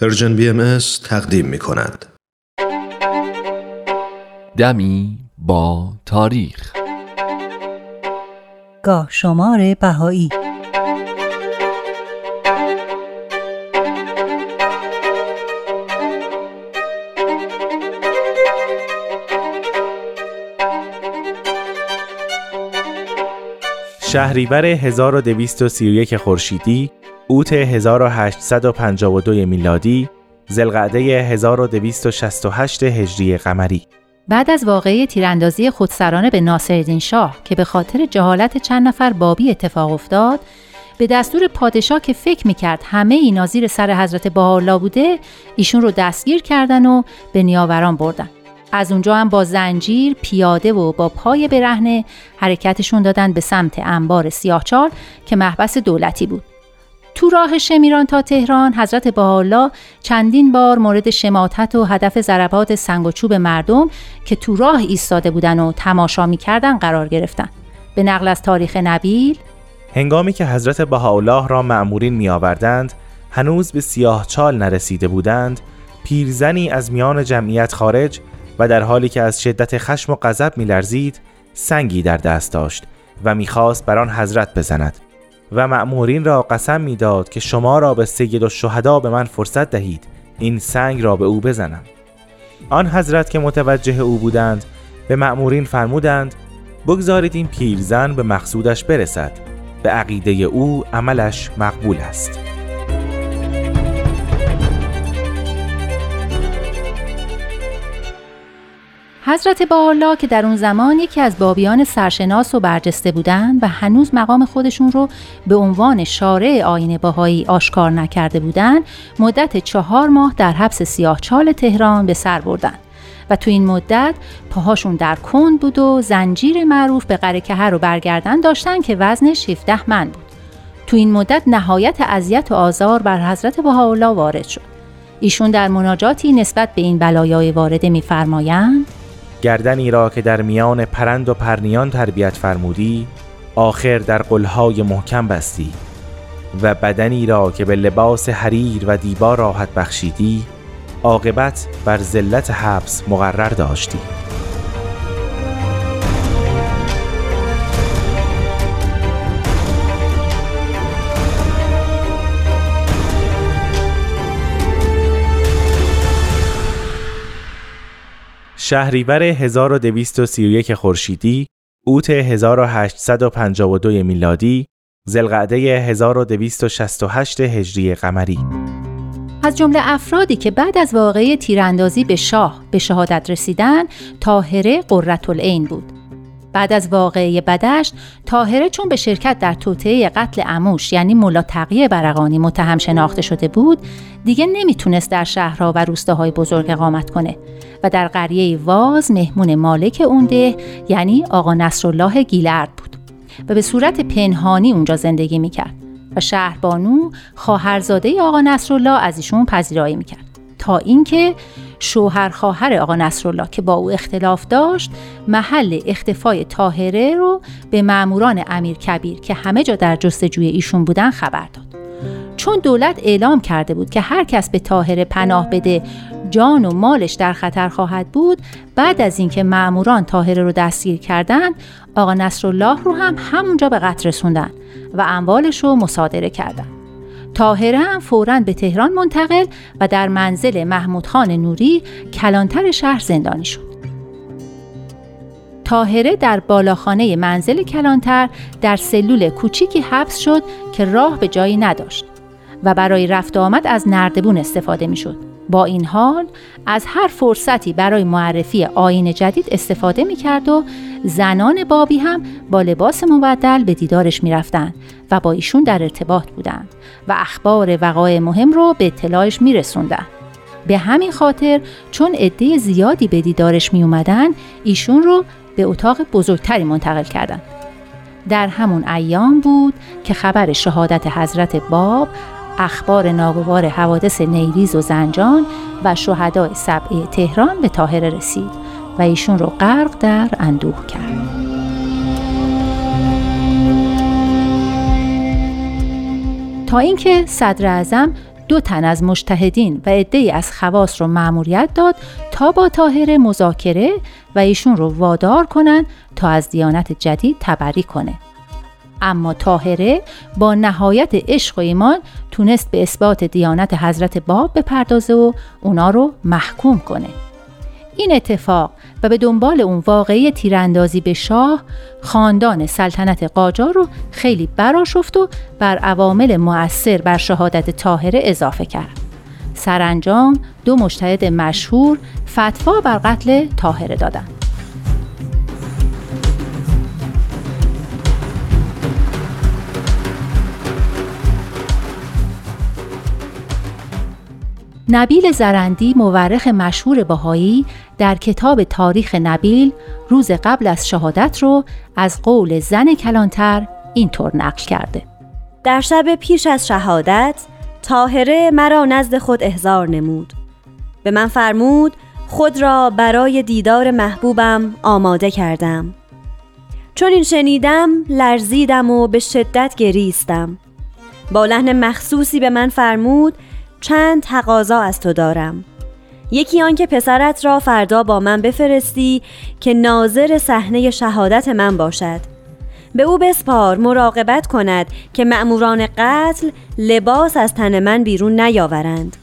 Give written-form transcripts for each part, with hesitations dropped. پرژن BMS تقدیم می کند. دمی با تاریخ، گاه شمار بهایی. شهریور 1231 خورشیدی، اوت 1852 میلادی، ذوالقعده 1268 هجری قمری. بعد از واقعه تیراندازی خودسرانه به ناصرالدین شاه که به خاطر جهالت چند نفر بابی اتفاق افتاد، به دستور پادشاه که فکر میکرد همه اینا زیر سر حضرت بهاءالله بوده، ایشون رو دستگیر کردن و به نیاوران بردن. از اونجا هم با زنجیر، پیاده و با پای برهنه حرکتشون دادن به سمت انبار سیاهچال که محبس دولتی بود. تو راه شمیران تا تهران، حضرت بهاءالله چندین بار مورد شماتت و هدف ضربات سنگ و چوب مردم که تو راه ایستاده بودن و تماشا می‌کردن قرار گرفتن. به نقل از تاریخ نبیل، هنگامی که حضرت بهاءالله را مأمورین می‌آوردند، هنوز به سیاهچال نرسیده بودند، پیرزنی از میان جمعیت خارج و در حالی که از شدت خشم و غضب می‌لرزید، سنگی در دست داشت و می‌خواست بر آن حضرت بزند و مأمورین را قسم می‌داد که شما را به سیدالشهدا به من فرصت دهید، این سنگ را به او بزنم. آن حضرت که متوجه او بودند، به مأمورین فرمودند بگذارید این پیرزن به مقصودش برسد، به عقیده او عملش مقبول است. حضرت بهاءالله که در اون زمان یکی از بابیان سرشناس و برجسته بودند و هنوز مقام خودشون رو به عنوان شارع آیین بهایی آشکار نکرده بودند، مدت 4 ماه در حبس سیاهچال تهران به سر بردند و تو این مدت پاهاشون در کند بود و زنجیر معروف به قره کهر رو برگردن داشتن که وزنش 17 من بود. تو این مدت نهایت اذیت و آزار بر حضرت بهاءالله وارد شد. ایشون در مناجاتی نسبت به این بلایای وارده می‌فرمایند: گردنی را که در میان پرند و پرنیان تربیت فرمودی، آخر در قلهای محکم بستی و بدنی را که به لباس حریر و دیبا راحت بخشیدی، عاقبت بر ذلت حبس مقرر داشتی. شهریور 1231 خورشیدی، اوت 1852 میلادی، ذوالقعده 1268 هجری قمری. از جمله افرادی که بعد از واقعه تیراندازی به شاه به شهادت رسیدن، طاهره قرةالعین بود. بعد از واقعه بدشت، طاهره چون به شرکت در توطئه قتل عموش یعنی مولا تقی برقانی متهم شناخته شده بود، دیگه نمیتونست در شهرها و روستاهای بزرگ اقامت کنه و در قریه واز مهمون مالک اون ده یعنی آقا نصرالله گیلرد بود و به صورت پنهانی اونجا زندگی میکرد و شهربانو خواهرزاده آقا نصرالله از ایشون پذیرایی میکرد، تا اینکه شوهر خواهر آقا نصرالله که با او اختلاف داشت، محل اختفای طاهره رو به ماموران امیر کبیر که همه جا در جستجوی ایشون بودن خبر داد. چون دولت اعلام کرده بود که هر کس به طاهره پناه بده جان و مالش در خطر خواهد بود، بعد از اینکه ماموران طاهره رو دستگیر کردند، آقا نصرالله رو هم همونجا به قتل رسوندن و اموالش رو مصادره کردند. طاهره هم فوراً به تهران منتقل و در منزل محمود خان نوری کلانتر شهر زندانی شد. طاهره در بالاخانه منزل کلانتر در سلول کوچیکی حبس شد که راه به جایی نداشت و برای رفت آمد از نردبون استفاده می شد. با این حال از هر فرصتی برای معرفی آیین جدید استفاده می کرد و زنان بابی هم با لباس مبدل به دیدارش می رفتن و با ایشون در ارتباط بودند و اخبار وقایع مهم رو به اطلاعش می رسوندن. به همین خاطر چون عده زیادی به دیدارش می اومدن، ایشون رو به اتاق بزرگتری منتقل کردند. در همون ایام بود که خبر شهادت حضرت باب، اخبار ناگوار حوادث نیریز و زنجان و شهدای سبعه تهران به طاهره رسید و ایشون رو غرق در اندوه کرد. تا اینکه صدر اعظم دو تن از مجتهدین و عده‌ای از خواص رو مأموریت داد تا با طاهره مذاکره و ایشون رو وادار کنن تا از دیانت جدید تبری کنه. اما طاهره با نهایت عشق و ایمان تونست به اثبات دیانت حضرت باب بپردازه و اونا رو محکوم کنه. این اتفاق و به دنبال اون واقعه تیراندازی به شاه، خاندان سلطنت قاجار رو خیلی برآشفت و بر عوامل مؤثر بر شهادت طاهره اضافه کرد. سرانجام دو مجتهد مشهور فتوا بر قتل طاهره دادند. نبیل زرندی، مورخ مشهور بهایی، در کتاب تاریخ نبیل روز قبل از شهادت رو از قول زن کلانتر اینطور نقل کرده: در شب پیش از شهادت طاهره مرا نزد خود احضار نمود. به من فرمود خود را برای دیدار محبوبم آماده کردم. چون این شنیدم لرزیدم و به شدت گریستم. با لحن مخصوصی به من فرمود چند تقاضا از تو دارم. یکی آن که پسرت را فردا با من بفرستی که ناظر صحنه شهادت من باشد. به او بسپار مراقبت کند که مأموران قتل لباس از تن من بیرون نیاورند.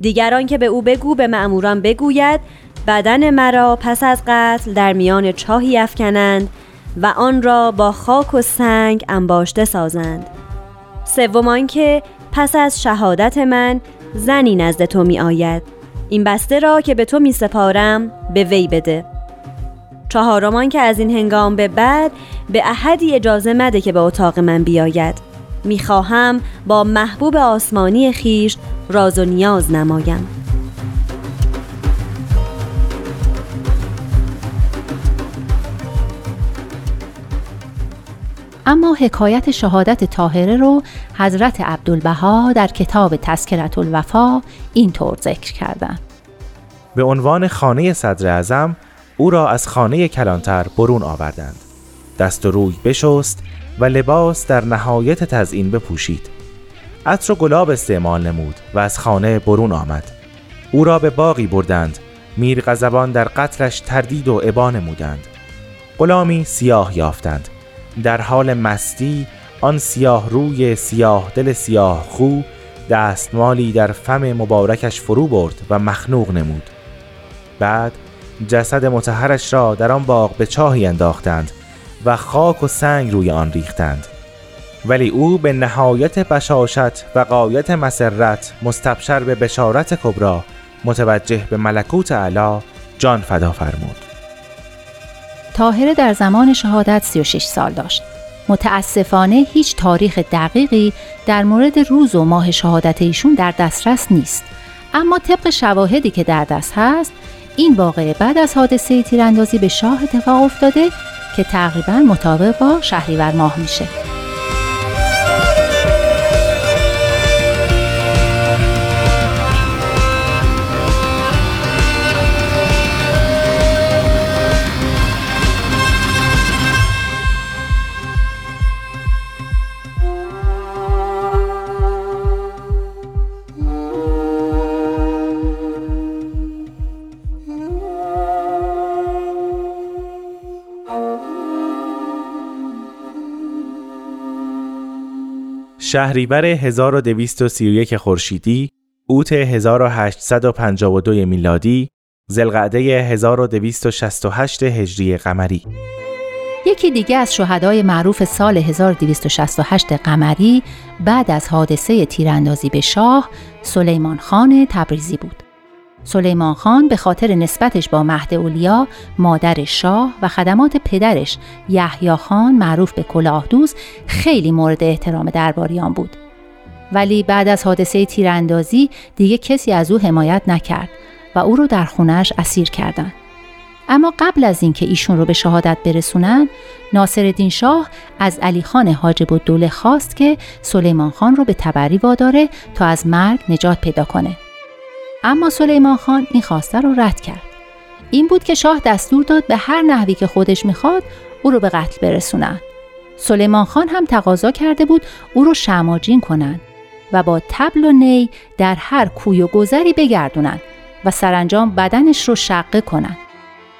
دیگران که به او بگو به مأموران بگوید بدن مرا پس از قتل در میان چاهی افکنند و آن را با خاک و سنگ انباشته سازند. سومان که پس از شهادت من زنی نزد تو می آید. این بسته را که به تو می سپارم به وی بده. چهارمان که از این هنگام به بعد به احدی اجازه مده که به اتاق من بیاید. می خواهم با محبوب آسمانی خویش راز و نیاز نمایم. اما حکایت شهادت طاهره رو حضرت عبدالبها در کتاب تذکرة الوفا اینطور ذکر کردند: به عنوان خانه صدر اعظم او را از خانه کلانتر برون آوردند. دست و روی بشست و لباس در نهایت تزیین بپوشید. عطر و گلاب استعمال نمود و از خانه برون آمد. او را به باغی بردند. میرغضبان در قتلش تردید و ابا نمودند. غلامی سیاه یافتند. در حال مستی آن سیاه روی سیاه دل سیاه خو دستمالی در فم مبارکش فرو برد و مخنوق نمود. بعد جسد مطهرش را در آن باغ به چاهی انداختند و خاک و سنگ روی آن ریختند، ولی او به نهایت بشاشت و غایت مسرت مستبشر به بشارت کبرا متوجه به ملکوت اعلی جان فدا فرمود. طاهره در زمان شهادت 36 سال داشت. متاسفانه هیچ تاریخ دقیقی در مورد روز و ماه شهادت ایشون در دسترس نیست. اما طبق شواهدی که در دست هست، این واقعه بعد از حادثه تیراندازی به شاه اتفاق افتاده که تقریباً مطابق با شهریور ماه میشه. شهریور 1231 خورشیدی، اوت 1852 میلادی، ذوالقعده 1268 هجری قمری. یکی دیگه از شهدای معروف سال 1268 قمری بعد از حادثه تیراندازی به شاه، سلیمان خان تبریزی بود. سلیمان خان به خاطر نسبتش با مهد اولیا، مادر شاه و خدمات پدرش یحیی خان معروف به کلاهدوز، خیلی مورد احترام درباریان بود. ولی بعد از حادثه تیراندازی دیگه کسی از او حمایت نکرد و او رو در خونه‌اش اسیر کردند. اما قبل از اینکه ایشون رو به شهادت برسونن، ناصرالدین شاه از علی خان حاجب الدوله خواست که سلیمان خان رو به تبری واداره تا از مرگ نجات پیدا کنه. اما سلیمان خان این خواسته رو رد کرد. این بود که شاه دستور داد به هر نحوی که خودش میخواد او رو به قتل برسونن. سلیمان خان هم تقاضا کرده بود او رو شماجین کنن. و با تبل و نی در هر کوی و گذری بگردونن و سرانجام بدنش رو شقه کنن.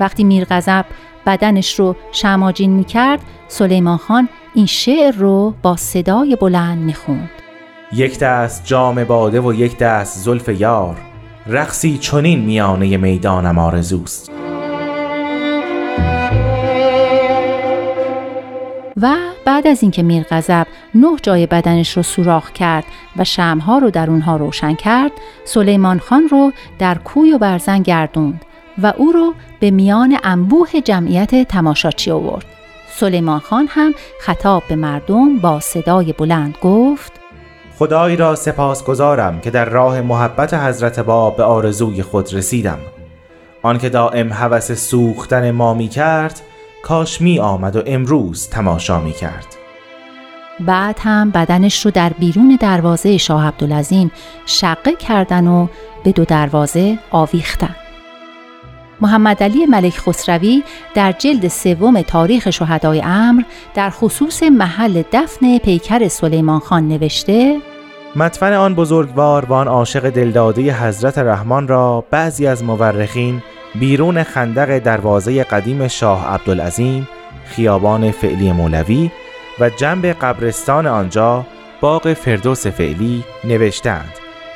وقتی میرغضب بدنش رو شماجین میکرد، سلیمان خان این شعر رو با صدای بلند میخوند: یک دست جام باده و یک دست زلف یار، رقصی چنین میانه میدانم آرزوست. و بعد از اینکه میرغضب 9 جای بدنش رو سوراخ کرد و شمع‌ها رو در اونها روشن کرد، سلیمان خان رو در کوی و برزن گردوند و او رو به میان انبوه جمعیت تماشاچی آورد. سلیمان خان هم خطاب به مردم با صدای بلند گفت: خدای را سپاسگزارم که در راه محبت حضرت باب به آرزوی خود رسیدم. آن که دائم هوس سوختن ما می کرد، کاش می آمد و امروز تماشا می کرد. بعد هم بدنش رو در بیرون دروازه شاه عبدالعظیم شقه کردن و به 2 دروازه آویختن. محمد علی ملک خسروی در جلد 3 تاریخ شهدای امر در خصوص محل دفن پیکر سلیمان خان نوشته: مدفن آن بزرگوار و آن عاشق دلداده حضرت رحمان را بعضی از مورخین بیرون خندق دروازه قدیم شاه عبدالعظیم، خیابان فعلی مولوی و جنب قبرستان آنجا باغ فردوس فعلی نوشتند،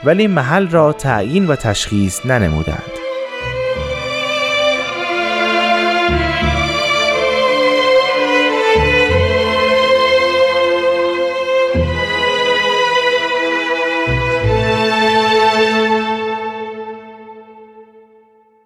ولی محل را تعیین و تشخیص ننمودند.